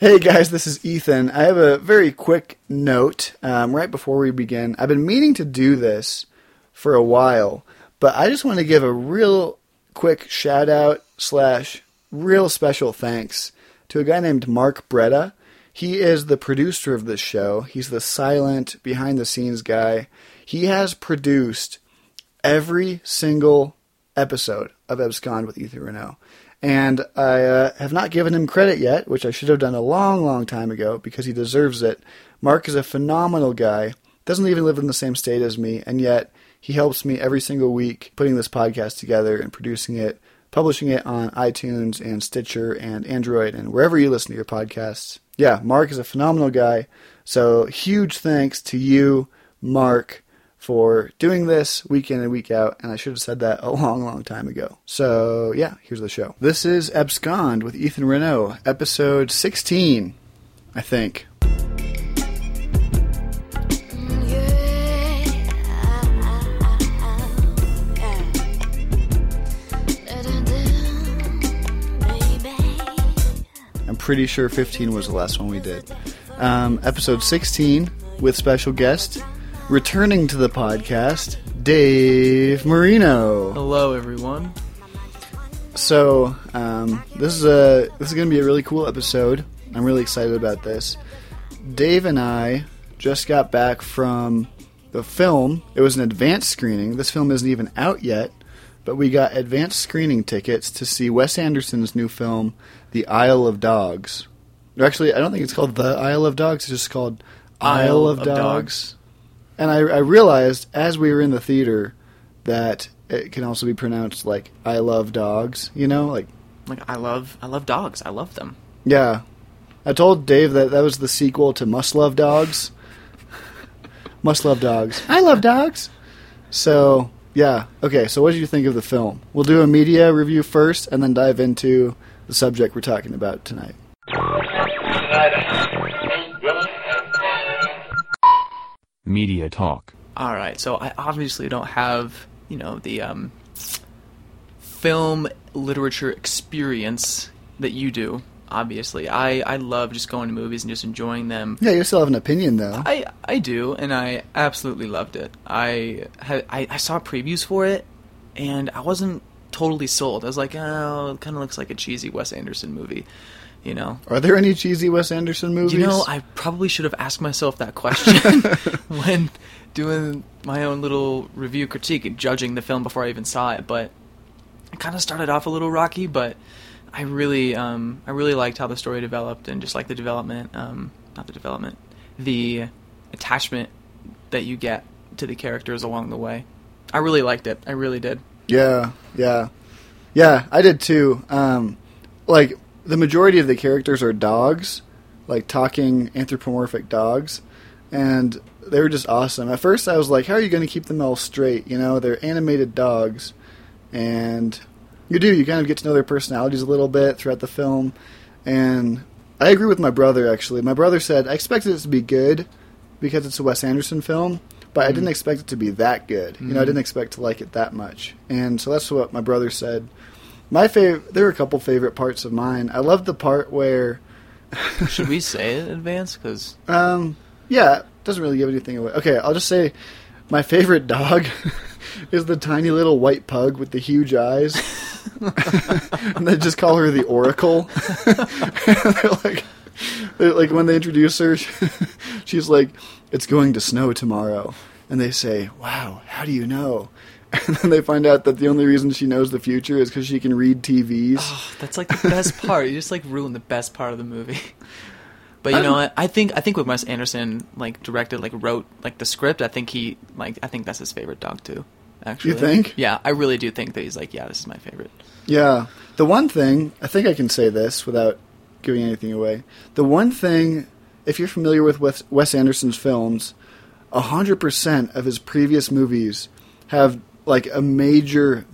Hey guys, this is Ethan. I have a very quick note right before we begin. I've been meaning to do this for a while, but I just want to give a real quick shout out / real special thanks to a guy named Mark Bretta. He is the producer of this show. He's the silent, behind the scenes guy. He has produced every single episode of Abscond with Ethan Renaud. And I have not given him credit yet, which I should have done a long, long time ago because he deserves it. Mark is a phenomenal guy, doesn't even live in the same state as me, and yet he helps me every single week putting this podcast together and producing it, publishing it on iTunes and Stitcher and Android and wherever you listen to your podcasts. Yeah, Mark is a phenomenal guy, so huge thanks to you, Mark, for doing this week in and week out, and I should have said that a long, long time ago. So, yeah, here's the show. This is Abscond with Ethan Renaud, episode 16, I think. I'm pretty sure 15 was the last one we did. Episode 16 with special guest, returning to the podcast, Dave Marino. Hello, everyone. So, this is going to be a really cool episode. I'm really excited about this. Dave and I just got back from the film. It was an advanced screening. This film isn't even out yet, but we got advanced screening tickets to see Wes Anderson's new film, The Isle of Dogs. Actually, I don't think it's called The Isle of Dogs. It's just called Isle of Dogs. And I realized as we were in the theater that it can also be pronounced like "I love dogs," you know, like I love dogs. I love them. Yeah, I told Dave that was the sequel to Must Love Dogs. Must Love Dogs. I love dogs. So yeah, okay. So what did you think of the film? We'll do a media review first, and then dive into the subject we're talking about tonight. Media talk. All right, so I obviously don't have, the film literature experience that you do, obviously. I love just going to movies and just enjoying them. Yeah, you still have an opinion, though. I do, and I absolutely loved it. I saw previews for it, and I wasn't totally sold. I was like, oh, it kind of looks like a cheesy Wes Anderson movie. Are there any cheesy Wes Anderson movies? I probably should have asked myself that question when doing my own little review critique and judging the film before I even saw it. But it kind of started off a little rocky, but I really liked how the story developed and just like the attachment that you get to the characters along the way. I really liked it. I really did. Yeah, I did too. The majority of the characters are dogs, like talking anthropomorphic dogs, and they were just awesome. At first I was like, how are you going to keep them all straight? They're animated dogs, and you kind of get to know their personalities a little bit throughout the film. And I agree with my brother, actually. My brother said, I expected it to be good because it's a Wes Anderson film, but I didn't expect it to be that good. Mm-hmm. I didn't expect to like it that much. And so that's what my brother said. There were a couple favorite parts of mine. I loved the part where... Should we say it in advance? Cause... yeah, it doesn't really give anything away. Okay, I'll just say my favorite dog is the tiny little white pug with the huge eyes. And they just call her the Oracle. They're like when they introduce her, she's like, it's going to snow tomorrow. And they say, wow, how do you know? And then they find out that the only reason she knows the future is because she can read TVs. Oh, that's like the best part. You just like ruined the best part of the movie. But I think with Wes Anderson, like directed, like wrote, like the script, I think that's his favorite dog too. Actually, you think? Yeah, I really do think that he's like, yeah, this is my favorite. Yeah, the one thing I think I can say this without giving anything away. The one thing, if you're familiar with Wes Anderson's films, 100% of his previous movies have like a major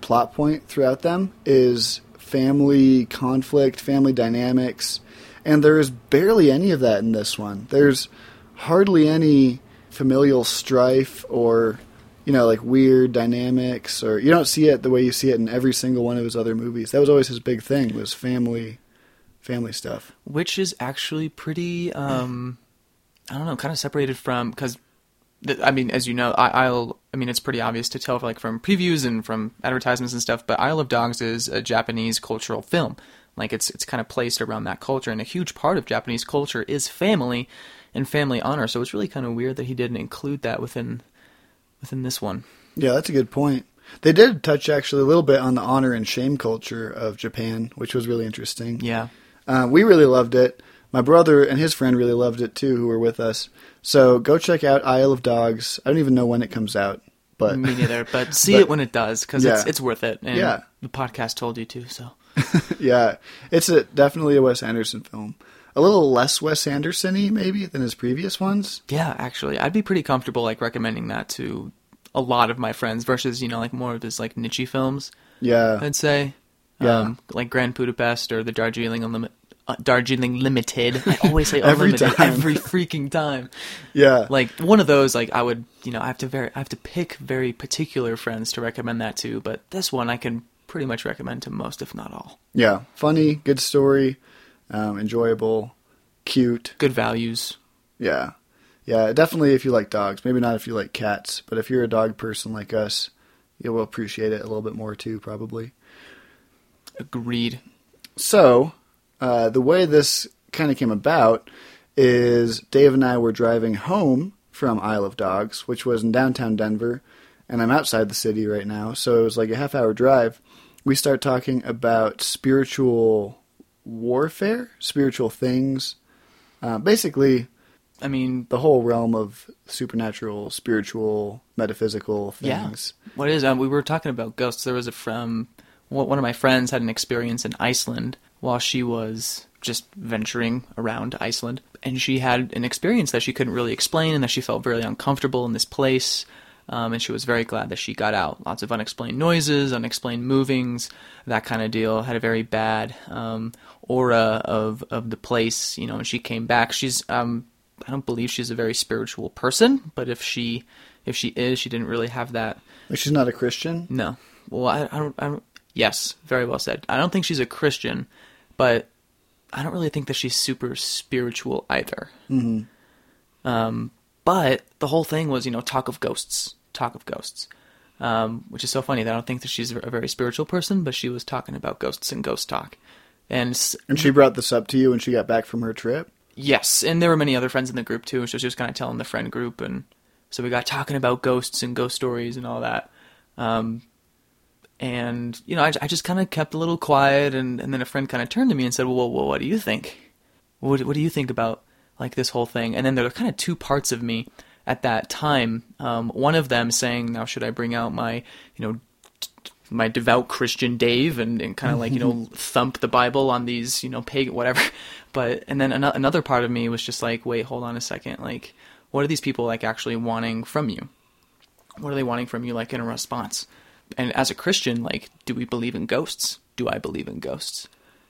plot point throughout them is family conflict, family dynamics, and there is barely any of that in this one. There's hardly any familial strife or, like weird dynamics, or you don't see it the way you see it in every single one of his other movies. That was always his big thing, was family family stuff. Which is actually pretty, I don't know, kind of separated from, because, I mean, as you know, I mean, it's pretty obvious to tell, like, from previews and from advertisements and stuff, but Isle of Dogs is a Japanese cultural film. Like, it's kind of placed around that culture, and a huge part of Japanese culture is family and family honor, so it's really kind of weird that he didn't include that within this one. Yeah, that's a good point. They did touch actually a little bit on the honor and shame culture of Japan, which was really interesting. Yeah. We really loved it. My brother and his friend really loved it too, who were with us. So go check out Isle of Dogs. I don't even know when it comes out, but me neither. But see it when it does, because it's worth it. And the podcast told you to. So yeah, it's definitely a Wes Anderson film. A little less Wes Anderson-y maybe than his previous ones. Yeah, actually, I'd be pretty comfortable like recommending that to a lot of my friends versus, you know, like more of his like niche films. Yeah, I'd say. Yeah, like Grand Budapest or the Darjeeling Limited. I always say unlimited every freaking time. Yeah. Like one of those, like I would, you know, I have to pick very particular friends to recommend that to, but this one I can pretty much recommend to most, if not all. Yeah. Funny, good story, enjoyable, cute. Good values. Yeah. Yeah. Definitely if you like dogs, maybe not if you like cats, but if you're a dog person like us, you will appreciate it a little bit more too, probably. Agreed. So, the way this kind of came about is Dave and I were driving home from Isle of Dogs, which was in downtown Denver, and I'm outside the city right now, so it was like a half-hour drive. We start talking about spiritual warfare, spiritual things, basically, I mean, the whole realm of supernatural, spiritual, metaphysical things. Yeah. What is we were talking about ghosts. There was one of my friends had an experience in Iceland while she was just venturing around Iceland. And she had an experience that she couldn't really explain and that she felt very uncomfortable in this place. And she was very glad that she got out. Lots of unexplained noises, unexplained movings, that kind of deal. Had a very bad aura of the place, you know, and she came back. She's, I don't believe she's a very spiritual person, but if she is, she didn't really have that. Like she's not a Christian? No. Well, I don't yes, very well said. I don't think she's a Christian, but I don't really think that she's super spiritual either. Mm-hmm. But the whole thing was, you know, talk of ghosts, which is so funny that I don't think that she's a very spiritual person, but she was talking about ghosts and ghost talk. And she brought this up to you when she got back from her trip? Yes, and there were many other friends in the group too, so she was kind of telling the friend group, and so we got talking about ghosts and ghost stories and all that. And, you know, I just kind of kept a little quiet, and then a friend kind of turned to me and said, well, what do you think? What do you think about, like, this whole thing? And then there were kind of two parts of me at that time. One of them saying, now should I bring out my, you know, my devout Christian Dave and kind of, like, you know, thump the Bible on these, you know, pagan, whatever. But, and then another part of me was just like, wait, hold on a second. Like, what are these people, like, actually wanting from you? What are they wanting from you, like, in a response? And as a Christian, like, do we believe in ghosts? Do I believe in ghosts?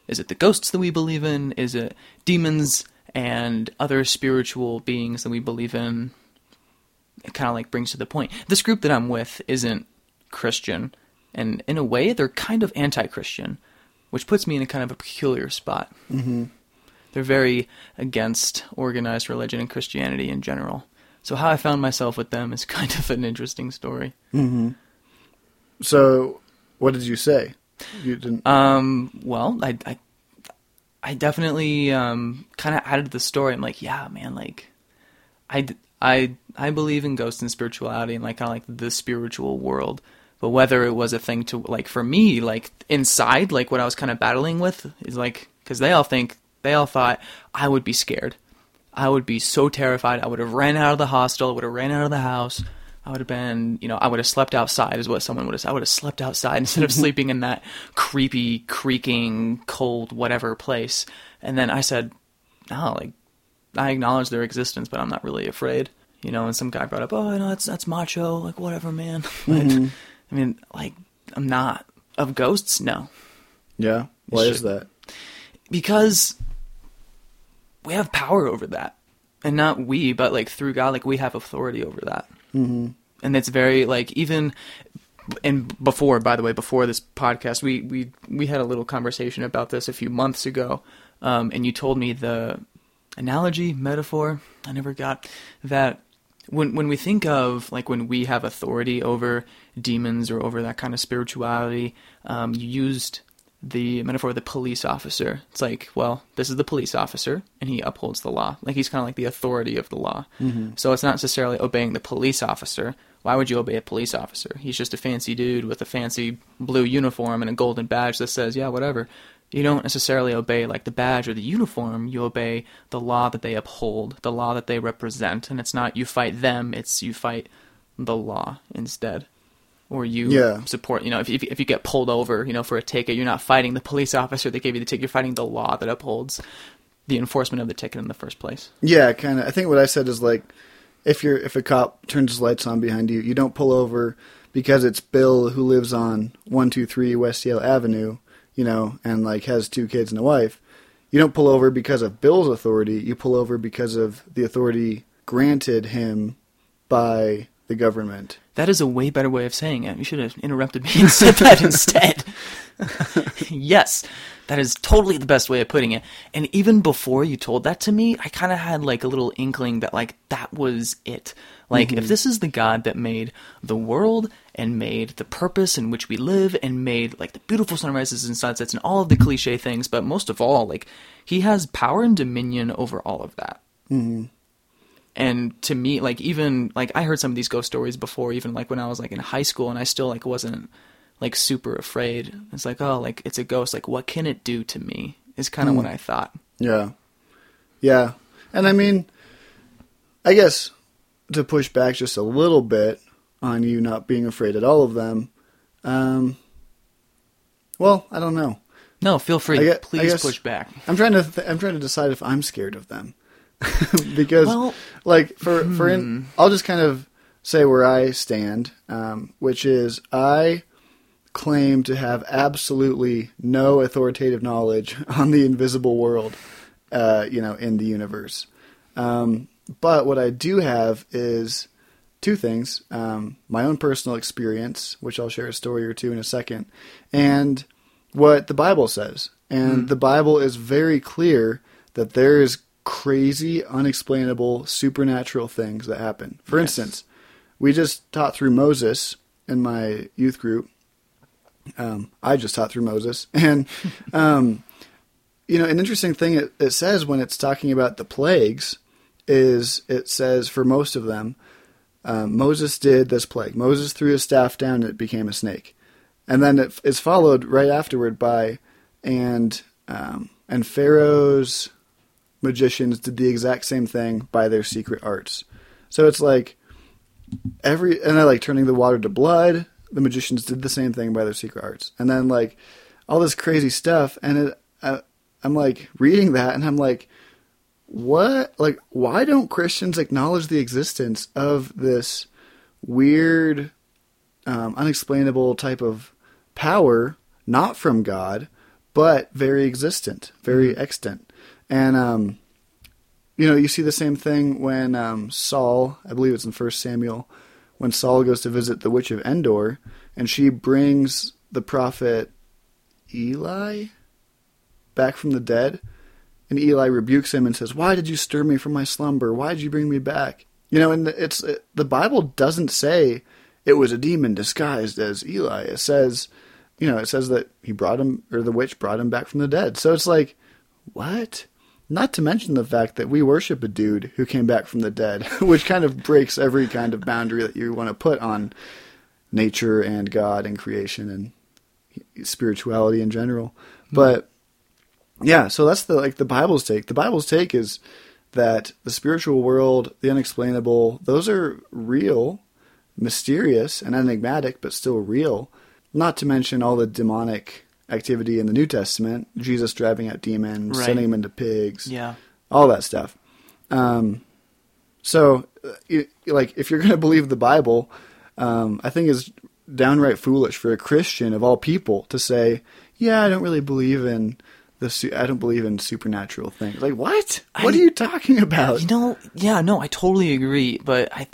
Is it the ghosts that we believe in? Is it demons and other spiritual beings that we believe in? It kind of, like, brings to the point. This group that I'm with isn't Christian, and in a way, they're kind of anti-Christian, which puts me in a kind of a peculiar spot. Mm-hmm. They're very against organized religion and Christianity in general. So how I found myself with them is kind of an interesting story. Mm-hmm. So, what did you say? You didn't. Well, I definitely kind of added to the story. I'm like, yeah, man. Like, I believe in ghosts and spirituality and like kind of like the spiritual world. But whether it was a thing to like for me, like inside, like what I was kind of battling with is like because they all thought I would be scared. I would be so terrified. I would have ran out of the hostel. I would have ran out of the house. I would have been, you know, I would have slept outside is what someone would have said. I would have slept outside instead of sleeping in that creepy, creaking, cold, whatever place. And then I said, no, like, I acknowledge their existence, but I'm not really afraid. You know, and some guy brought up, oh, no, that's macho. Like, whatever, man. Mm-hmm. I mean, like, I'm not. Of ghosts? No. Yeah? Why is that? Because we have power over that. And not we, but, like, through God, like, we have authority over that. Mm-hmm. And it's very like even and before, by the way, before this podcast, we had a little conversation about this a few months ago and you told me the analogy, metaphor, I never got that. When we think of, like, when we have authority over demons or over that kind of spirituality, you used the metaphor of the police officer. It's like, well, this is the police officer, and he upholds the law. Like, he's kind of like the authority of the law. Mm-hmm. So it's not necessarily obeying the police officer. Why would you obey a police officer? He's just a fancy dude with a fancy blue uniform and a golden badge that says, yeah, whatever. You don't necessarily obey, like, the badge or the uniform. You obey the law that they uphold, the law that they represent. And it's not you fight them, it's you fight the law instead. Or you support, you know, if you get pulled over, you know, for a ticket, you're not fighting the police officer that gave you the ticket. You're fighting the law that upholds the enforcement of the ticket in the first place. Yeah, kind of. I think what I said is, like, if a cop turns his lights on behind you, you don't pull over because it's Bill who lives on 123 West Yale Avenue, you know, and, like, has 2 kids and a wife. You don't pull over because of Bill's authority. You pull over because of the authority granted him by the government. That is a way better way of saying it. You should have interrupted me and said that instead. Yes, that is totally the best way of putting it. And even before you told that to me, I kind of had, like, a little inkling that, like, that was it. Like, mm-hmm. if this is the God that made the world and made the purpose in which we live and made, like, the beautiful sunrises and sunsets and all of the cliche things, but most of all, like, he has power and dominion over all of that. Mm-hmm. And to me, like, even, like, I heard some of these ghost stories before, even, like, when I was, like, in high school, and I still, like, wasn't, like, super afraid. It's like, oh, like, it's a ghost. Like, what can it do to me is kind of what I thought. Yeah. Yeah. And I mean, I guess to push back just a little bit on you not being afraid at all of them. Well, I don't know. No, feel free. Please push back. I'm trying to decide if I'm scared of them. Because, well, like, I'll just kind of say where I stand, which is I claim to have absolutely no authoritative knowledge on the invisible world, you know, in the universe. But what I do have is 2 things, my own personal experience, which I'll share a story or 2 in a second, and what the Bible says. And the Bible is very clear that there is crazy, unexplainable, supernatural things that happen. For instance, we just taught through Moses in my youth group. I just taught through Moses. And, you know, an interesting thing it says when it's talking about the plagues is it says for most of them, Moses did this plague. Moses threw his staff down and it became a snake. And then it is followed right afterward by, and Pharaoh's magicians did the exact same thing by their secret arts. So it's like I like turning the water to blood. The magicians did the same thing by their secret arts. And then, like, all this crazy stuff. And I'm like reading that and I'm like, what? Like, why don't Christians acknowledge the existence of this weird, unexplainable type of power, not from God, but very existent, very extant. And, you know, you see the same thing when Saul, I believe it's in 1 Samuel, when Saul goes to visit the witch of Endor, and she brings the prophet Eli back from the dead. And Eli rebukes him and says, "Why did you stir me from my slumber? Why did you bring me back?" You know, and the Bible doesn't say it was a demon disguised as Eli. It says, you know, it says that he brought him, or the witch brought him back from the dead. So it's like, what? Not to mention the fact that we worship a dude who came back from the dead, which kind of breaks every kind of boundary that you want to put on nature and God and creation and spirituality in general. But yeah, so that's the Bible's take. The Bible's take is that the spiritual world, the unexplainable, those are real, mysterious and enigmatic, but still real. Not to mention all the demonic activity in the New Testament, Jesus driving out demons, sending them into pigs, all that stuff. So, like, if you're going to believe the Bible, I think it's downright foolish for a Christian of all people to say, "Yeah, I don't really believe in I don't believe in supernatural things." Like, what? What are you talking about? You know, yeah, no, I totally agree, but I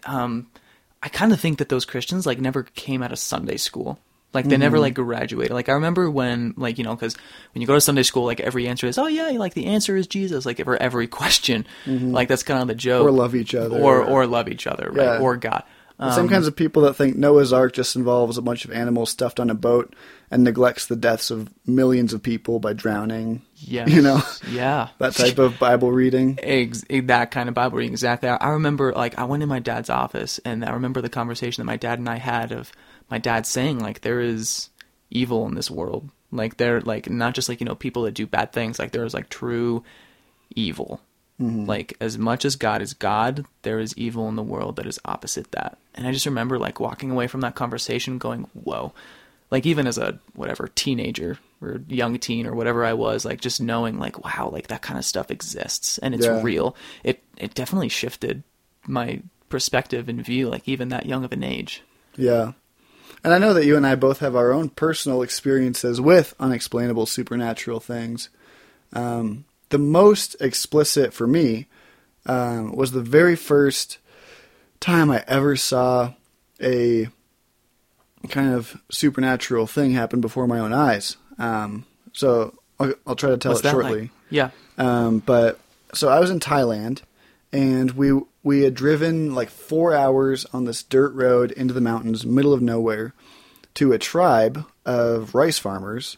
kind of think that those Christians, like, never came out of Sunday school. Like, they never, like, graduate. Like, I remember when, like, you know, because when you go to Sunday school, like, every answer is, oh, yeah, like, the answer is Jesus, like, for every question. Mm-hmm. Like, that's kind of the joke. Or love each other. Or love each other, right? Yeah. Or God. Some kinds of people that think Noah's Ark just involves a bunch of animals stuffed on a boat and neglects the deaths of millions of people by drowning. Yeah. You know? Yeah. That type of Bible reading. That kind of Bible reading, exactly. I remember, like, I went in my dad's office, and I remember the conversation that my dad and I had of... my dad's saying, like, there is evil in this world. Like, they're, like, not just, like, you know, people that do bad things. Like, there is, like, true evil. Mm-hmm. Like, as much as God is God, there is evil in the world that is opposite that. And I just remember, like, walking away from that conversation going, whoa. Like, even as a, whatever, teenager or young teen or whatever I was, like, just knowing, like, wow, like, that kind of stuff exists and it's real. It definitely shifted my perspective and view, like, even that young of an age. Yeah. And I know that you and I both have our own personal experiences with unexplainable supernatural things. The most explicit for me was the very first time I ever saw a kind of supernatural thing happen before my own eyes. So I'll try to tell it shortly. Like? Yeah. So I was in Thailand, and we had driven like 4 hours on this dirt road into the mountains, middle of nowhere, to a tribe of rice farmers.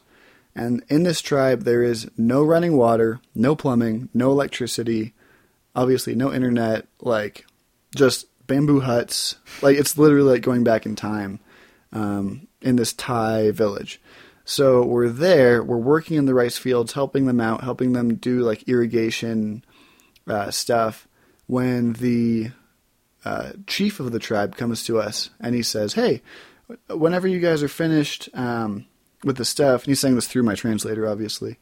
And in this tribe, there is no running water, no plumbing, no electricity, obviously no internet, like just bamboo huts. Like it's literally like going back in time in this Thai village. So we're there, we're working in the rice fields, helping them out, helping them do like irrigation stuff. When the chief of the tribe comes to us and he says, hey, whenever you guys are finished with the stuff, and he's saying this through my translator, obviously,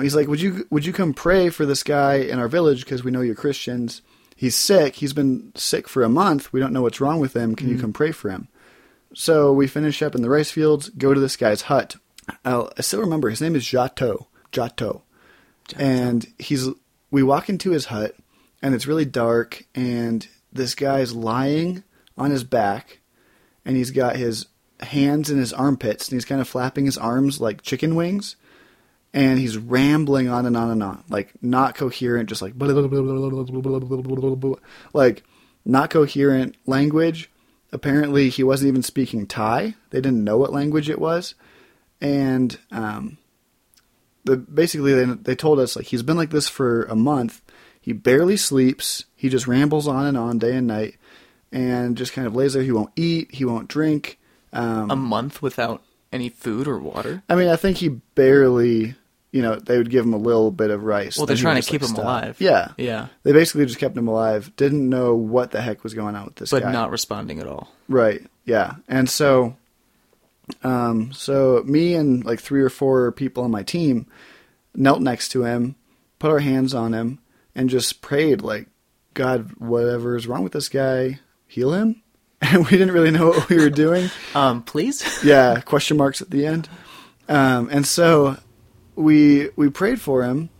he's like, would you come pray for this guy in our village? Because we know you're Christians. He's sick. He's been sick for a month. We don't know what's wrong with him. Can you come pray for him? So we finish up in the rice fields, go to this guy's hut. I still remember his name is Jato. And we walk into his hut. And it's really dark, and this guy's lying on his back, and he's got his hands in his armpits, and he's kind of flapping his arms like chicken wings, and he's rambling on and on and on, like not coherent, just like not coherent language. Apparently, he wasn't even speaking Thai; they didn't know what language it was, and they told us like he's been like this for a month. He barely sleeps. He just rambles on and on day and night and just kind of lays there. He won't eat. He won't drink. A month without any food or water? I mean, I think he barely, you know, they would give him a little bit of rice. Well, they're trying to keep him alive. Yeah. Yeah. They basically just kept him alive. Didn't know what the heck was going on with this guy. But not responding at all. Right. Yeah. And so, me and like 3 or 4 people on my team knelt next to him, put our hands on him, and just prayed like, God, whatever's wrong with this guy, heal him. And we didn't really know what we were doing. Please? Yeah, question marks at the end. And so we prayed for him.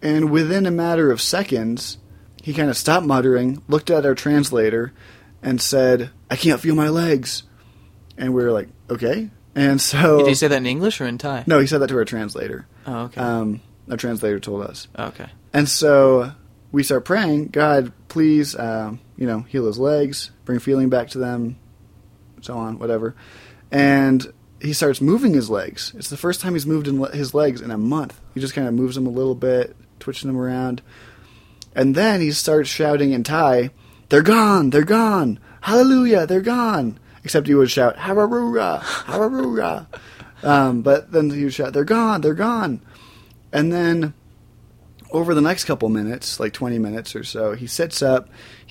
And within a matter of seconds, he kind of stopped muttering, looked at our translator, and said, I can't feel my legs. And we were like, okay. And so... Did he say that in English or in Thai? No, he said that to our translator. Oh, okay. Our translator told us. Okay. And so we start praying, God, please, heal his legs, bring feeling back to them, so on, whatever. And he starts moving his legs. It's the first time he's moved his legs in a month. He just kind of moves them a little bit, twitching them around. And then he starts shouting in Thai, they're gone, hallelujah, they're gone. Except he would shout, hararura, hararura. But then he would shout, they're gone, they're gone. And then... over the next couple minutes, like 20 minutes or so, he sits up,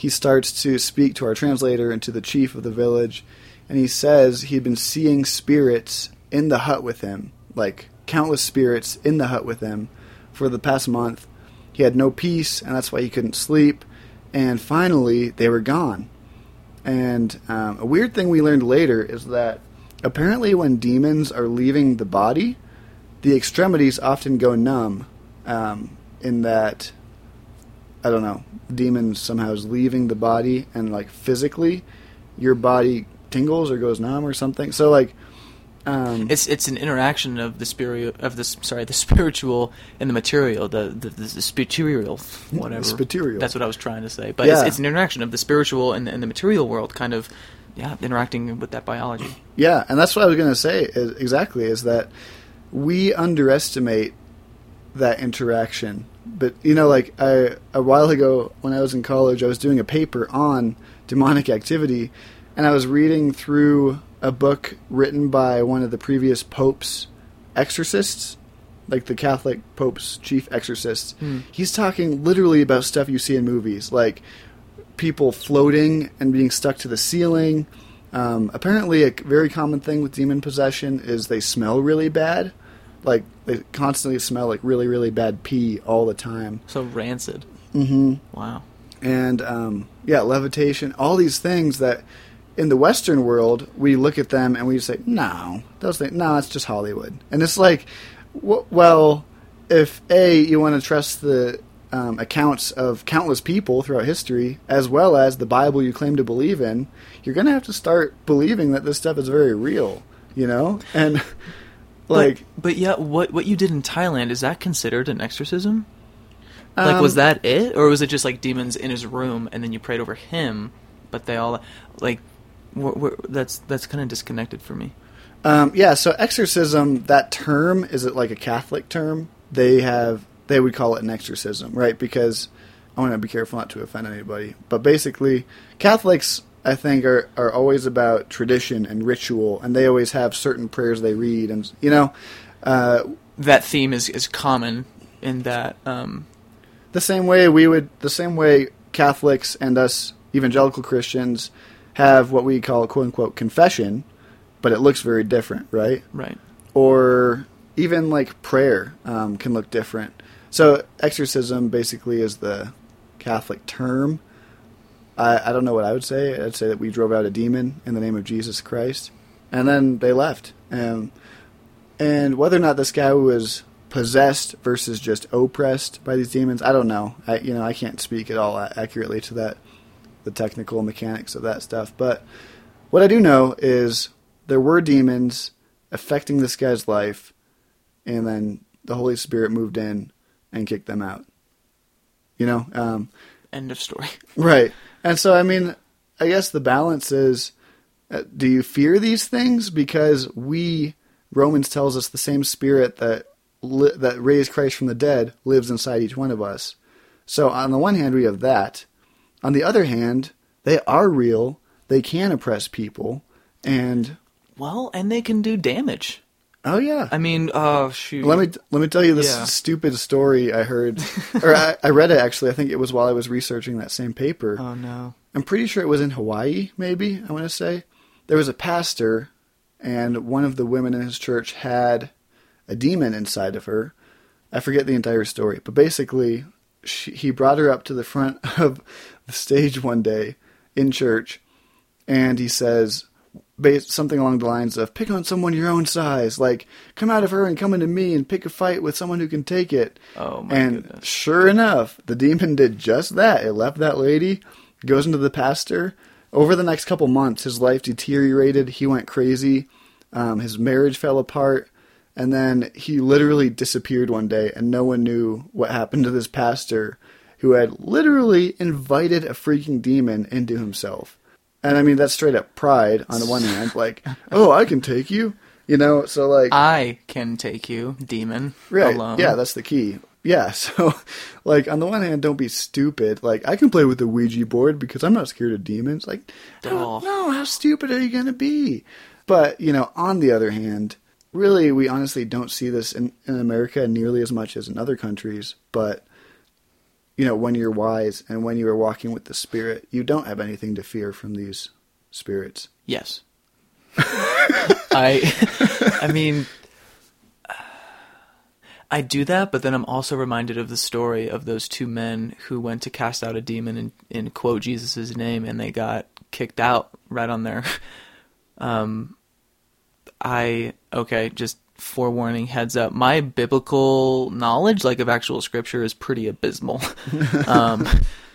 he starts to speak to our translator and to the chief of the village, and he says he'd been seeing spirits in the hut with him, like countless spirits in the hut with him for the past month. He had no peace, and that's why he couldn't sleep, and finally, they were gone. And a weird thing we learned later is that apparently when demons are leaving the body, the extremities often go numb, in that, I don't know, demon somehow is leaving the body and, like, physically your body tingles or goes numb or something. So, like, It's an interaction of the spiritual and the material, the spiritual, whatever. Spiritual. That's what I was trying to say. But it's an interaction of the spiritual and the material world, kind of, interacting with that biology. Yeah, and that's what I was going to say is that we underestimate that interaction. But a while ago when I was in college, I was doing a paper on demonic activity, and I was reading through a book written by one of the previous Pope's exorcists, like the Catholic Pope's chief exorcist. Mm. He's talking literally about stuff you see in movies, like people floating and being stuck to the ceiling. Apparently a very common thing with demon possession is they smell really bad. Like, they constantly smell like really, really bad pee all the time. So rancid. Mm-hmm. Wow. And, levitation, all these things that in the Western world, we look at them and we say, no, those things, no, it's just Hollywood. And it's like, well, if A, you want to trust the accounts of countless people throughout history, as well as the Bible you claim to believe in, you're going to have to start believing that this stuff is very real, And... But yeah, what you did in Thailand, is that considered an exorcism? Was that it? Or was it just like demons in his room and then you prayed over him, but they all, that's kind of disconnected for me. So exorcism, that term, is it like a Catholic term? They would call it an exorcism, right? Because I want to be careful not to offend anybody. But basically, Catholics, I think, are always about tradition and ritual, and they always have certain prayers they read, and that theme is common in that. The same way Catholics and us evangelical Christians have what we call "quote unquote" confession, but it looks very different, right? Right. Or even like prayer can look different. So exorcism basically is the Catholic term. I don't know what I would say. I'd say that we drove out a demon in the name of Jesus Christ. And then they left. And whether or not this guy was possessed versus just oppressed by these demons, I don't know. I can't speak at all accurately to that, the technical mechanics of that stuff. But what I do know is there were demons affecting this guy's life, and then the Holy Spirit moved in and kicked them out. End of story. Right. And so, I guess the balance is, do you fear these things? Because Romans tells us the same spirit that raised Christ from the dead lives inside each one of us. So on the one hand, we have that. On the other hand, they are real. They can oppress people. And they can do damage. Oh, yeah. Shoot. Let me tell you this stupid story I heard, or I read it actually. I think it was while I was researching that same paper. Oh, no. I'm pretty sure it was in Hawaii, maybe, I want to say. There was a pastor, and one of the women in his church had a demon inside of her. I forget the entire story, but basically he brought her up to the front of the stage one day in church, and he says... something along the lines of, pick on someone your own size, like come out of her and come into me and pick a fight with someone who can take it. Oh my goodness. And sure enough, the demon did just that. It left that lady, goes into the pastor. Over the next couple months, his life deteriorated. He went crazy. His marriage fell apart. And then he literally disappeared one day, and no one knew what happened to this pastor who had literally invited a freaking demon into himself. And that's straight up pride on the one hand, like, oh, I can take you, so like... I can take you, demon, right, alone. Yeah, that's the key. Yeah, so, on the one hand, don't be stupid. Like, I can play with the Ouija board because I'm not scared of demons. Like, no, how stupid are you going to be? But, on the other hand, really, we honestly don't see this in America nearly as much as in other countries, but... when you're wise and when you are walking with the Spirit, you don't have anything to fear from these spirits. Yes. I do that, but then I'm also reminded of the story of those two men who went to cast out a demon in quote, Jesus' name, and they got kicked out right on there. Just forewarning, heads up, my biblical knowledge, of actual scripture, is pretty abysmal.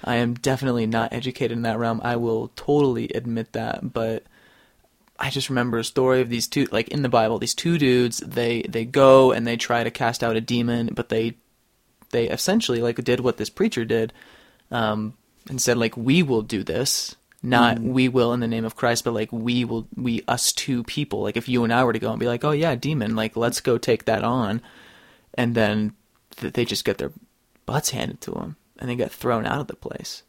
I am definitely not educated in that realm. I will totally admit that, but I just remember a story of these two, like in the Bible, these two dudes, they go and they try to cast out a demon, but they essentially like did what this preacher did, and said like, we will do this, not we will in the name of Christ, but like we will, us two people, like if you and I were to go and be like, oh yeah, demon, like let's go take that on. And then they just get their butts handed to them and they get thrown out of the place.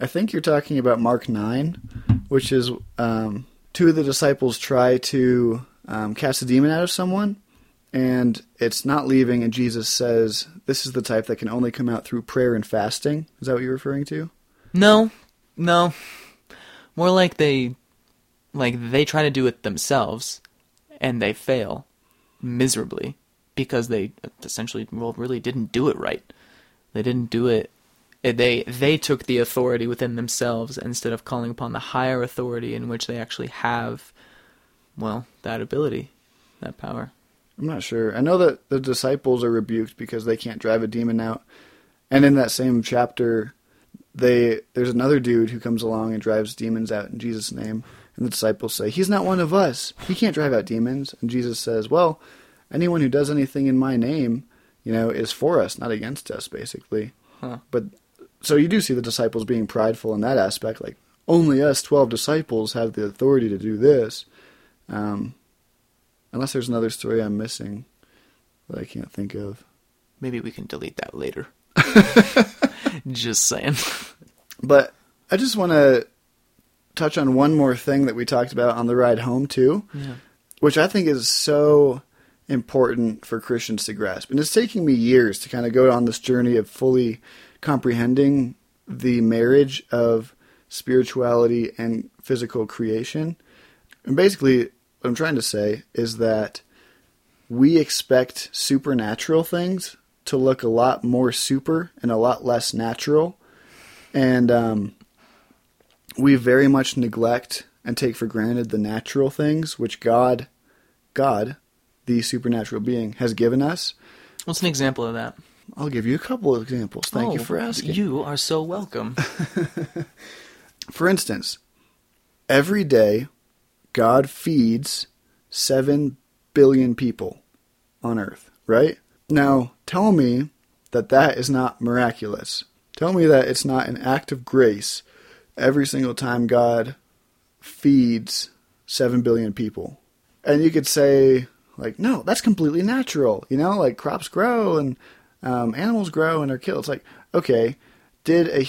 I think you're talking about Mark 9, which is, two of the disciples try to cast a demon out of someone, and it's not leaving, and Jesus says, this is the type that can only come out through prayer and fasting. Is that what you're referring to? No. More like they try to do it themselves, and they fail miserably, because they essentially really didn't do it right. They didn't do it. They took the authority within themselves instead of calling upon the higher authority in which they actually have, well, that ability, that power. I'm not sure. I know that the disciples are rebuked because they can't drive a demon out. And in that same chapter, there's another dude who comes along and drives demons out in Jesus' name. And the disciples say, he's not one of us. He can't drive out demons. And Jesus says, well, anyone who does anything in my name, is for us, not against us, basically. Huh. But... so you do see the disciples being prideful in that aspect, like only us 12 disciples have the authority to do this. Unless there's another story I'm missing that I can't think of. Maybe we can delete that later. Just saying. But I just want to touch on one more thing that we talked about on the ride home too, which I think is so important for Christians to grasp. And it's taking me years to kind of go on this journey of fully comprehending the marriage of spirituality and physical creation. And basically, what I'm trying to say is that we expect supernatural things to look a lot more super and a lot less natural. And we very much neglect and take for granted the natural things which God, the supernatural being, has given us. What's an example of that? I'll give you a couple of examples. Thank you for asking. You are so welcome. For instance, every day God feeds 7 billion people on earth, right? Now, tell me that is not miraculous. Tell me that it's not an act of grace every single time God feeds 7 billion people. And you could say, like, no, that's completely natural. Like crops grow and... animals grow and are killed. It's like, okay, did a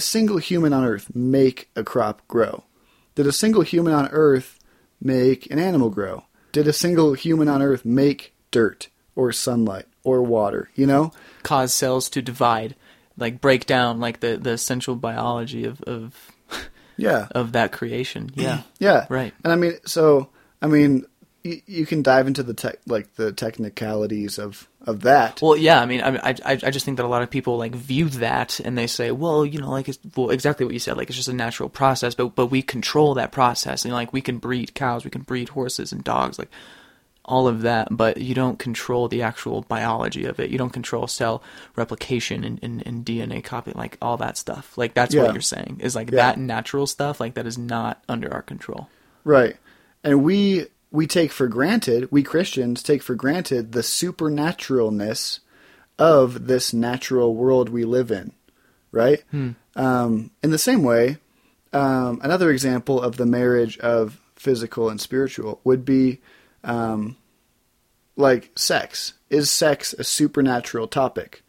single human on earth make a crop grow? Did a single human on earth make an animal grow? Did a single human on earth make dirt or sunlight or water, Cause cells to divide, like break down, like the essential biology of that creation. Yeah. Yeah. Right. And I mean, you can dive into the technicalities of that. Well, yeah, I just think that a lot of people like view that and they say, well, it's exactly what you said, like it's just a natural process, but we control that process, and like we can breed cows, we can breed horses and dogs, like all of that, but you don't control the actual biology of it. You don't control cell replication and DNA copy, like all that stuff. Like that's what you're saying is like that natural stuff, like that is not under our control. Right, and we take for granted, we Christians take for granted the supernaturalness of this natural world we live in, right? In the same way, another example of the marriage of physical and spiritual would be like sex. Is sex a supernatural topic?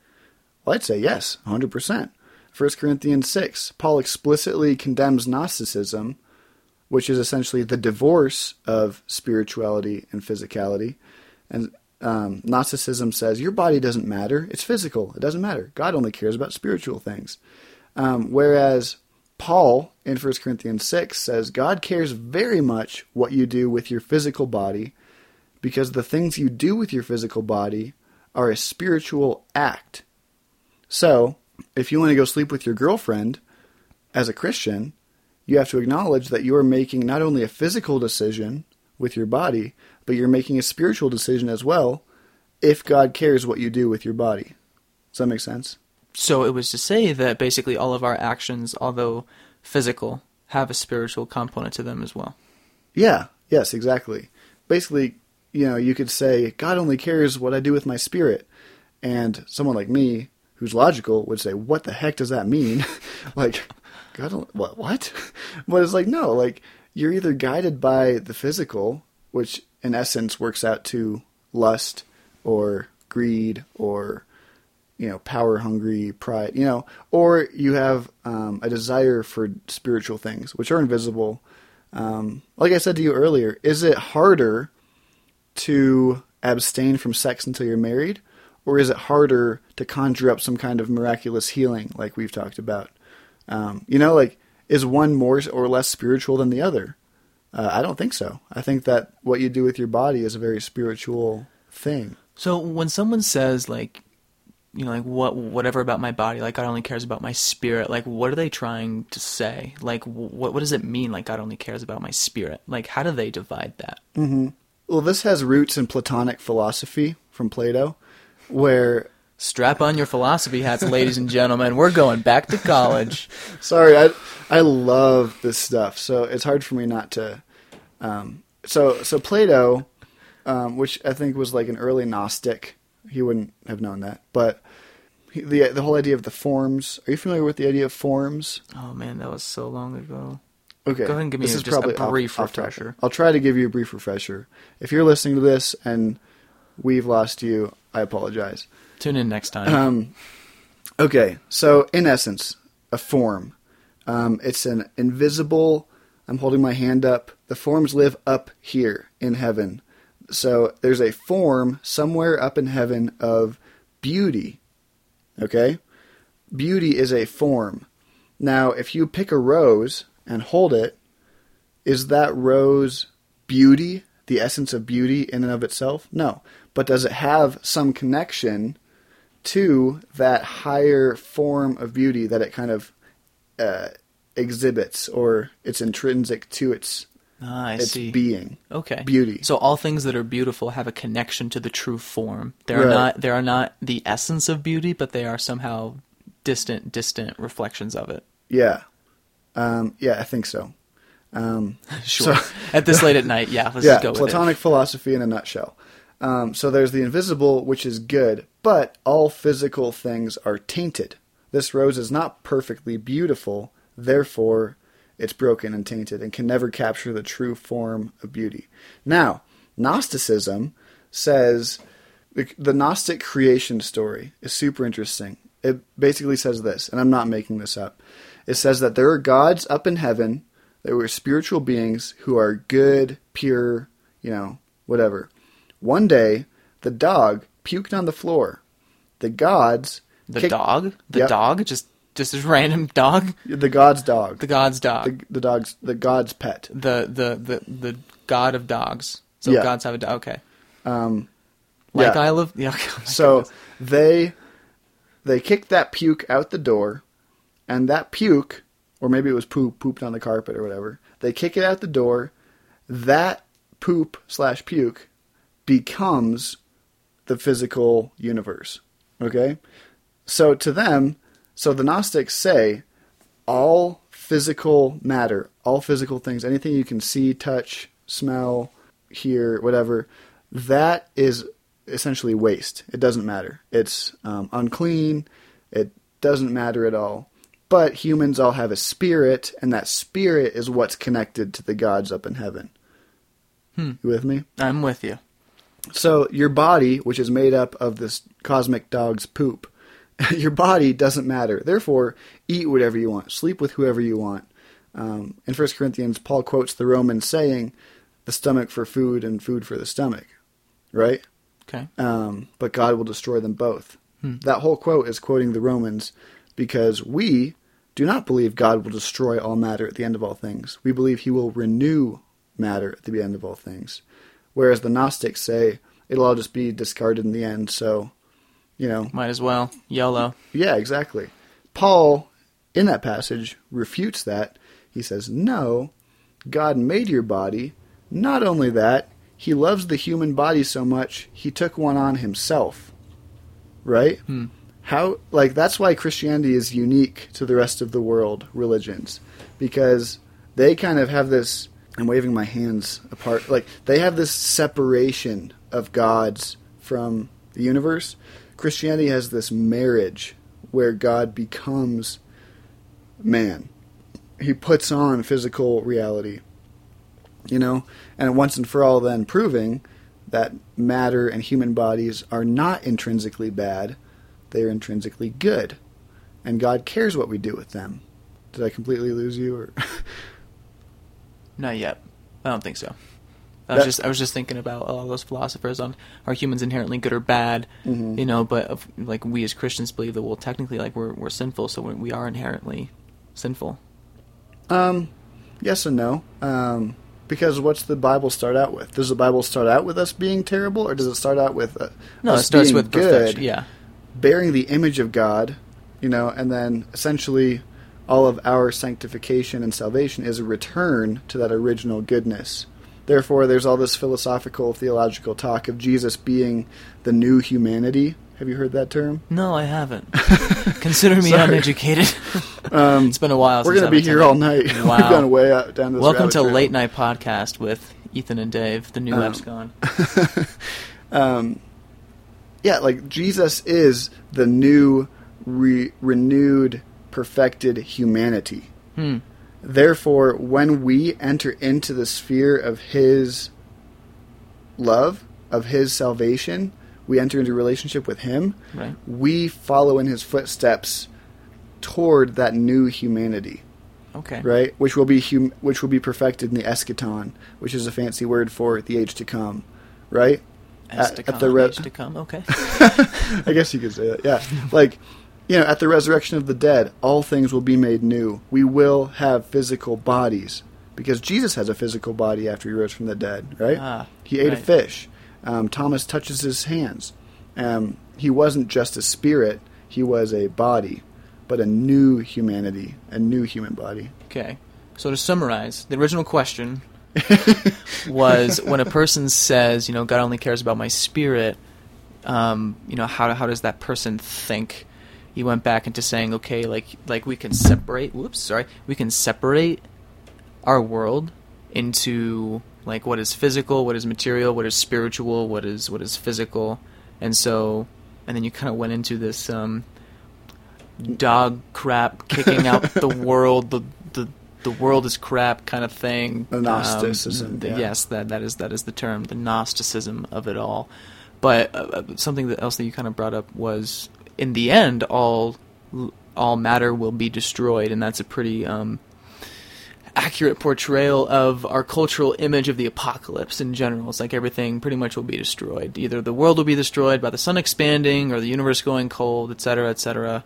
Well, I'd say yes, 100%. 1 Corinthians 6, Paul explicitly condemns Gnosticism, which is essentially the divorce of spirituality and physicality. And Gnosticism says, your body doesn't matter. It's physical. It doesn't matter. God only cares about spiritual things. Whereas Paul in 1 Corinthians 6 says, God cares very much what you do with your physical body, because the things you do with your physical body are a spiritual act. So if you want to go sleep with your girlfriend as a Christian, you have to acknowledge that you are making not only a physical decision with your body, but you're making a spiritual decision as well, if God cares what you do with your body. Does that make sense? So it was to say that basically all of our actions, although physical, have a spiritual component to them as well. Yeah. Yes, exactly. Basically, you know, you could say, God only cares what I do with my spirit. And someone like me, who's logical, would say, what the heck does that mean? Like, God, what? But it's like, no, like, you're either guided by the physical, which in essence works out to lust or greed or, you know, power hungry pride, you know, or you have a desire for spiritual things, which are invisible. Like I said to you earlier, is it harder to abstain from sex until you're married? Or is it harder to conjure up some kind of miraculous healing like we've talked about? You know, like, is one more or less spiritual than the other? I don't think so. I think that what you do with your body is a very spiritual thing. So when someone says, like, you know, like, whatever about my body, like, God only cares about my spirit, like, what are they trying to say? Like, what does it mean, like, God only cares about my spirit? Like, how do they divide that? Mm-hmm. Well, this has roots in Platonic philosophy from Plato, where... Strap on your philosophy hats, ladies and gentlemen. We're going back to college. Sorry, I love this stuff, so it's hard for me not to... So Plato, which I think was like an early Gnostic, he wouldn't have known that, but the whole idea of the forms... Are you familiar with the idea of forms? Oh, man, that was so long ago. Okay. Go ahead and give me a brief refresher. I'll try to give you a brief refresher. If you're listening to this and we've lost you, I apologize. Tune in next time. Okay, so in essence, a form. It's an invisible, I'm holding my hand up. The forms live up here in heaven. So there's a form somewhere up in heaven of beauty, okay? Beauty is a form. Now, if you pick a rose and hold it, is that rose beauty, the essence of beauty in and of itself? No. But does it have some connection to that higher form of beauty that it kind of exhibits, or it's intrinsic to its being? Okay. Beauty. So all things that are beautiful have a connection to the true form. They are not the essence of beauty, but they are somehow distant reflections of it. Yeah. Yeah, I think so. Sure. So, at this late at night, yeah, let's just go with it. Platonic philosophy in a nutshell. So there's the invisible, which is good, but all physical things are tainted. This rose is not perfectly beautiful, therefore it's broken and tainted and can never capture the true form of beauty. Now, Gnosticism says the Gnostic creation story is super interesting. It basically says this, and I'm not making this up. It says that there are gods up in heaven. There were spiritual beings who are good, pure, you know, whatever. One day, the dog puked on the floor. The gods... The dog? The yep. dog? Just a random dog? The god's dog. The god's dog. The god's pet. The god of dogs. So yeah. Gods have a dog. Okay. Like yeah. Isle of... Yeah, okay. So they kicked that puke out the door, and that puke... Or maybe it was pooped on the carpet or whatever. They kick it out the door. That poop/puke becomes the physical universe. Okay? So to them, the Gnostics say all physical matter, all physical things, anything you can see, touch, smell, hear, whatever, that is essentially waste. It doesn't matter. It's unclean. It doesn't matter at all. But humans all have a spirit, and that spirit is what's connected to the gods up in heaven. You with me? I'm with you. So your body, which is made up of this cosmic dog's poop, your body doesn't matter. Therefore, eat whatever you want. Sleep with whoever you want. In 1 Corinthians, Paul quotes the Romans saying, the stomach for food and food for the stomach. Right? Okay. But God will destroy them both. That whole quote is quoting the Romans, because we do not believe God will destroy all matter at the end of all things. We believe he will renew matter at the end of all things. Whereas the Gnostics say it'll all just be discarded in the end, so, you know... Might as well. YOLO. Yeah, exactly. Paul, in that passage, refutes that. He says, no, God made your body. Not only that, he loves the human body so much, he took one on himself. Right? How, like, that's why Christianity is unique to the rest of the world religions, because they kind of have this and waving my hands apart. Like, they have this separation of gods from the universe. Christianity has this marriage where God becomes man. He puts on physical reality, you know, and once and for all then proving that matter and human bodies are not intrinsically bad. They are intrinsically good, and God cares what we do with them. Did I completely lose you? Or not yet. I don't think so. I was just thinking about all those philosophers on, are humans inherently good or bad, mm-hmm. you know, but like we as Christians believe that, well, technically like we're sinful, so we are inherently sinful. Yes and no. Because what's the Bible start out with? Does the Bible start out with us being terrible, or does it start out with no, it starts with perfection, yeah. Bearing the image of God, you know, and then essentially all of our sanctification and salvation is a return to that original goodness. Therefore, there's all this philosophical, theological talk of Jesus being the new humanity. Have you heard that term? No, I haven't. Consider me uneducated. It's been a while since I've been. We're going to be here all night. Wow. We've gone way out down this rabbit trail. Welcome to Late Night Podcast with Ethan and Dave, the new Abscond. Yeah, like Jesus is the new, renewed, perfected humanity. Hmm. Therefore, when we enter into the sphere of his love, of his salvation, we enter into a relationship with him. Right. We follow in his footsteps toward that new humanity. Okay. Right? Which will be which will be perfected in the eschaton, which is a fancy word for the age to come. Right? Age to come. Okay. I guess you could say that. Yeah. Like, you know, at the resurrection of the dead, all things will be made new. We will have physical bodies, because Jesus has a physical body after he rose from the dead, right? He ate a fish. Thomas touches his hands. He wasn't just a spirit. He was a body, but a new humanity, a new human body. Okay. So to summarize, the original question was when a person says, you know, God only cares about my spirit, you know, how does that person think? He went back into saying, okay, like we can separate. Whoops, sorry. We can separate our world into like what is physical, what is material, what is spiritual, what is physical, and then you kind of went into this dog crap, kicking out the world, the world is crap kind of thing. The Gnosticism. Yeah. Yes, that is the term, the Gnosticism of it all. But something else that you kind of brought up was, in the end, all matter will be destroyed, and that's a pretty accurate portrayal of our cultural image of the apocalypse in general. It's like everything pretty much will be destroyed. Either the world will be destroyed by the sun expanding or the universe going cold, etc., etc.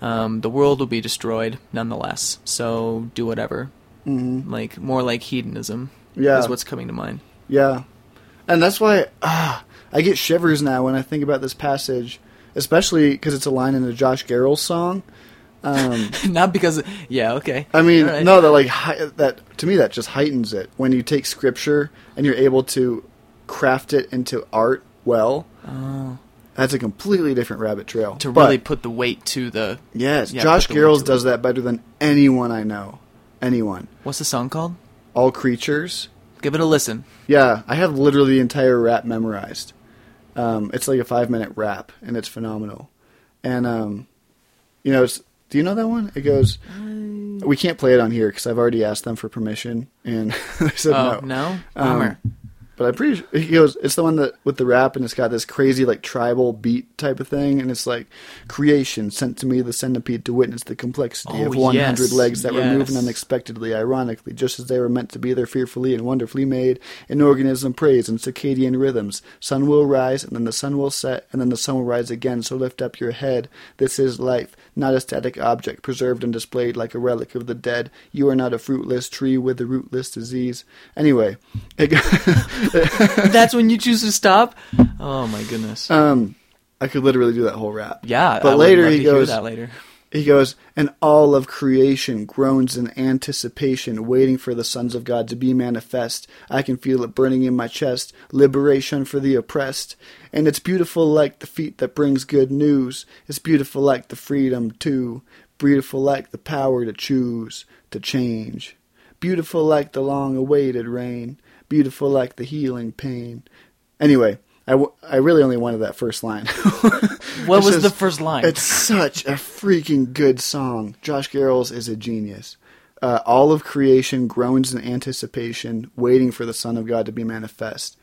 The world will be destroyed nonetheless, so do whatever. Mm-hmm. Like, more like hedonism is what's coming to mind. Yeah, and that's why I get shivers now when I think about this passage. Especially because it's a line in a Josh Garrels song. Not because... Yeah, okay. I mean, right. No, that to me that just heightens it. When you take scripture and you're able to craft it into art well, that's a completely different rabbit trail. Really put the weight to the... Yes, yeah, Josh Garrels does that better than anyone I know. Anyone. What's the song called? All Creatures. Give it a listen. Yeah, I have literally the entire rap memorized. It's like a 5-minute rap, and it's phenomenal. And, you know, do you know that one? It goes, we can't play it on here because I've already asked them for permission, and they said no. But I'm pretty sure, it goes, it's the one that with the rap, and it's got this crazy, like, tribal beat type of thing, and it's like, creation sent to me the centipede to witness the complexity of 100 legs that were moving unexpectedly, ironically, just as they were meant to be. They're fearfully and wonderfully made, an organism praised in circadian rhythms. Sun will rise, and then the sun will set, and then the sun will rise again, so lift up your head. This is life, not a static object, preserved and displayed like a relic of the dead. You are not a fruitless tree with a rootless disease. Anyway, that's when you choose to stop? Oh my goodness. I could literally do that whole rap. Yeah, but He goes, and all of creation groans in anticipation, waiting for the sons of God to be manifest. I can feel it burning in my chest, liberation for the oppressed. And it's beautiful like the feet that brings good news. It's beautiful like the freedom too. Beautiful like the power to choose, to change. beautiful like the long-awaited rain, beautiful like the healing pain. Anyway, I really only wanted that first line. What was the first line? It's such a freaking good song. Josh Garrels is a genius. All of creation groans in anticipation, waiting for the Son of God to be manifest.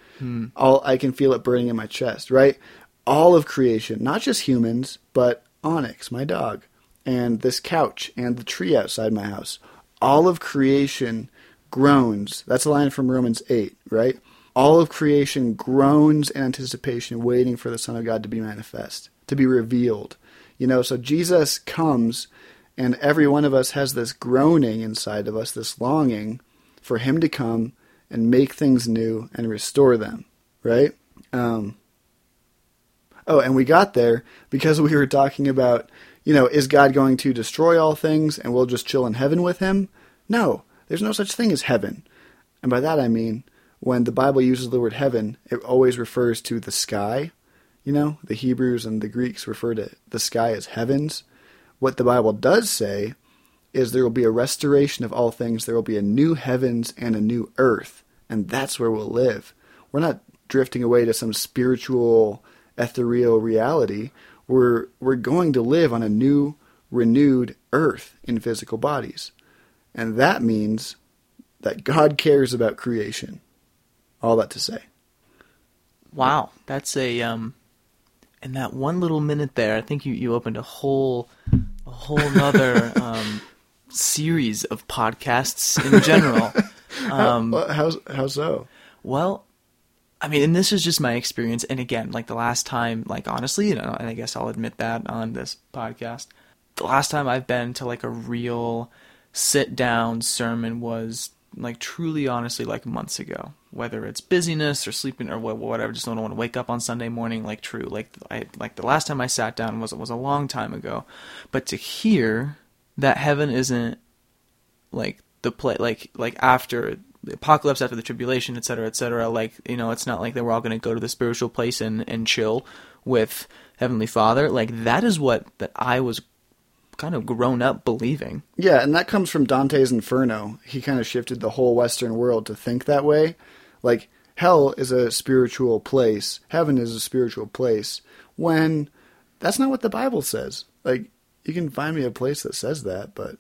All I can feel it burning in my chest, right? All of creation, not just humans, but Onyx, my dog, and this couch and the tree outside my house. All of creation groans. That's a line from Romans 8, right? All of creation groans in anticipation, waiting for the Son of God to be manifest, to be revealed. You know, so Jesus comes, and every one of us has this groaning inside of us, this longing for him to come and make things new and restore them, right? And we got there because we were talking about, you know, is God going to destroy all things and we'll just chill in heaven with him? No, there's no such thing as heaven. And by that I mean, when the Bible uses the word heaven, it always refers to the sky. You know, the Hebrews and the Greeks refer to the sky as heavens. What the Bible does say is there will be a restoration of all things. There will be a new heavens and a new earth. And that's where we'll live. We're not drifting away to some spiritual, ethereal reality. We're going to live on a new, renewed earth in physical bodies. And that means that God cares about creation. All that to say. Wow. That's a... in that one little minute there, I think you opened a whole other series of podcasts in general. How so? Well, I mean, and this is just my experience. And again, like the last time, like honestly, and I guess I'll admit that on this podcast, the last time I've been to like a real sit-down sermon was like truly, honestly, like months ago. Whether it's busyness or sleeping or whatever, just don't want to wake up on Sunday morning, like true. Like the last time I sat down was a long time ago. But to hear that heaven isn't like the place, like after the apocalypse, after the tribulation, et cetera, like, you know, it's not like that we're all going to go to the spiritual place and chill with Heavenly Father. Like that is what that I was kind of grown up believing. Yeah, and that comes from Dante's Inferno. He kind of shifted the whole Western world to think that way. Like, hell is a spiritual place. Heaven is a spiritual place. When that's not what the Bible says. Like, you can find me a place that says that, but,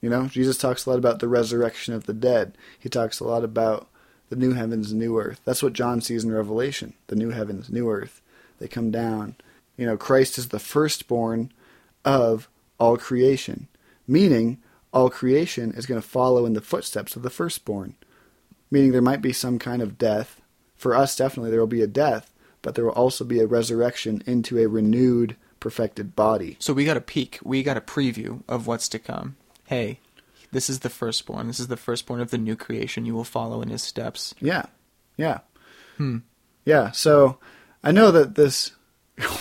you know, Jesus talks a lot about the resurrection of the dead. He talks a lot about the new heavens and new earth. That's what John sees in Revelation, the new heavens, new earth. They come down. You know, Christ is the firstborn of all creation, meaning all creation is going to follow in the footsteps of the firstborn. Meaning there might be some kind of death. For us, definitely, there will be a death, but there will also be a resurrection into a renewed, perfected body. So we got a peek. We got a preview of what's to come. Hey, this is the firstborn. This is the firstborn of the new creation. You will follow in his steps. Yeah. Yeah. Yeah. So I know that this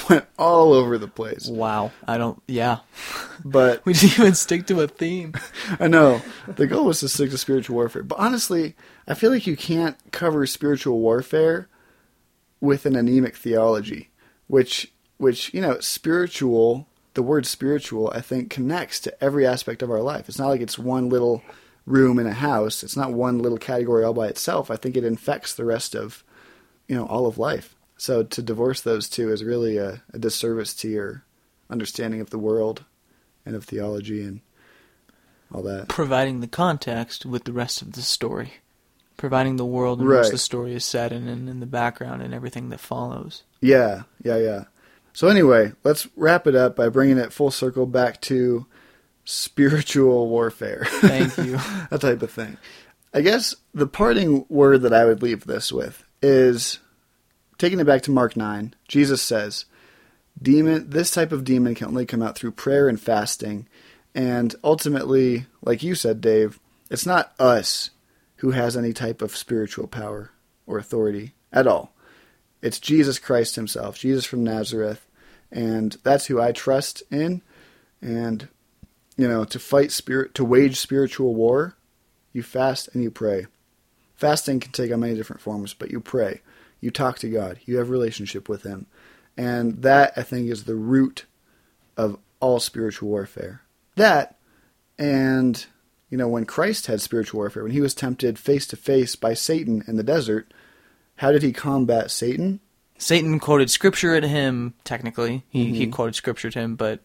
went all over the place. Wow. Yeah. But we didn't even stick to a theme. I know. The goal was to stick to spiritual warfare. But honestly, I feel like you can't cover spiritual warfare with an anemic theology, which, you know, spiritual, the word spiritual, I think, connects to every aspect of our life. It's not like it's one little room in a house. It's not one little category all by itself. I think it infects the rest of, you know, all of life. So to divorce those two is really a disservice to your understanding of the world and of theology and all that. Providing the context with the rest of the story. Providing the world in which the story is set and in the background and everything that follows. Yeah. So anyway, let's wrap it up by bringing it full circle back to spiritual warfare. Thank you. That type of thing. I guess the parting word that I would leave this with is... taking it back to Mark 9, Jesus says, this type of demon can only come out through prayer and fasting. And ultimately, like you said, Dave, it's not us who has any type of spiritual power or authority at all. It's Jesus Christ himself, Jesus from Nazareth. And that's who I trust in. And, you know, to wage spiritual war, you fast and you pray. Fasting can take on many different forms, but you pray. You talk to God. You have a relationship with him. And that, I think, is the root of all spiritual warfare. That and You know, when Christ had spiritual warfare, when he was tempted face to face by Satan in the desert, how did he combat Satan? Satan quoted scripture at him, technically. He quoted scripture to him, but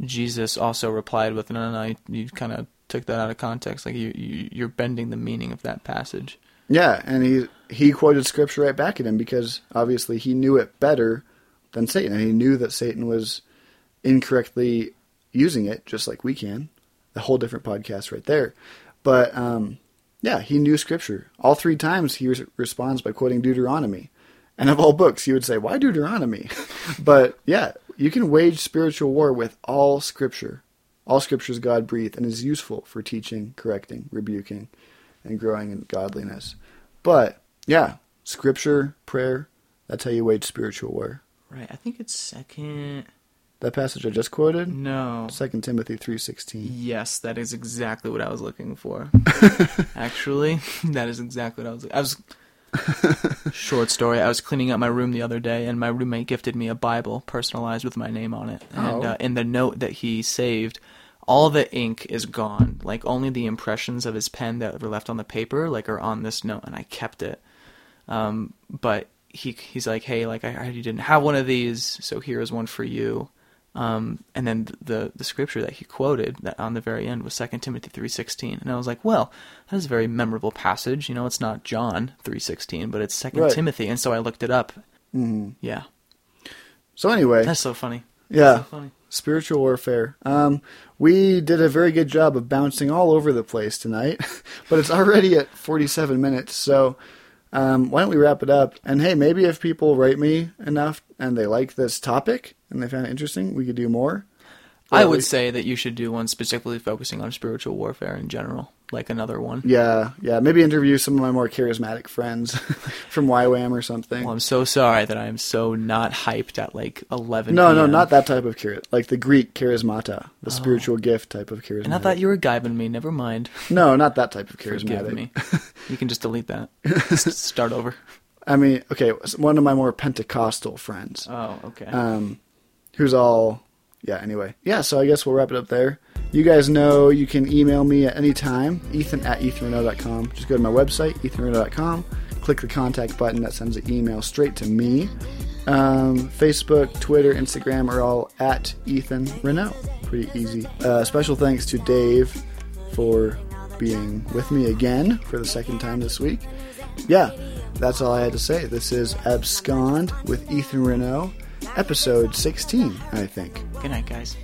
Jesus also replied with, no, you kind of took that out of context. Like, you're bending the meaning of that passage. Yeah, and he quoted scripture right back at him because, obviously, he knew it better than Satan. And he knew that Satan was incorrectly using it, just like we can. A whole different podcast right there. But, yeah, he knew scripture. All three times he responds by quoting Deuteronomy. And of all books, you would say, why Deuteronomy? But, yeah, you can wage spiritual war with all scripture. All scripture is God-breathed and is useful for teaching, correcting, rebuking, and growing in godliness. But, yeah, scripture, prayer, that's how you wage spiritual war. Right, I think it's second... That passage I just quoted? No. 2 Timothy 3:16. Yes, that is exactly what I was looking for. Actually, that is exactly what I was looking for. Short story, I was cleaning up my room the other day, and my roommate gifted me a Bible personalized with my name on it. And in the note that he saved, all the ink is gone. Like, only the impressions of his pen that were left on the paper, like, are on this note, and I kept it. But he's like, hey, like, I heard you didn't have one of these, so here is one for you. And then the scripture that he quoted that on the very end was 2 Timothy 3:16. And I was like, well, that is a very memorable passage. You know, it's not John 3:16, but it's 2 Timothy. And so I looked it up. Mm-hmm. Yeah. So anyway. That's so funny. Yeah. So funny. Spiritual warfare. We did a very good job of bouncing all over the place tonight, but it's already at 47 minutes. So why don't we wrap it up? And hey, maybe if people write me enough and they like this topic and they found it interesting, we could do more. I would say that you should do one specifically focusing on spiritual warfare in general, like another one. Yeah. Maybe interview some of my more charismatic friends from YWAM or something. Well, I'm so sorry that I am so not hyped at like 11 p.m. No, not that type of charisma. Like the Greek charismata, the spiritual gift type of charismatic. And I thought you were gibing me. Never mind. No, not that type of charismatic. Forgive me. You can just delete that. Start over. I mean, okay, one of my more Pentecostal friends. Oh, okay. Who's all... Yeah, anyway. Yeah, so I guess we'll wrap it up there. You guys know you can email me at any time, ethan@ethanrenault.com. Just go to my website, ethanrenault.com. Click the contact button. That sends an email straight to me. Facebook, Twitter, Instagram are all at Ethan Renault. Pretty easy. Special thanks to Dave for being with me again for the second time this week. Yeah, that's all I had to say. This is Abscond with Ethan Renault. Episode 16, I think. Good night, guys.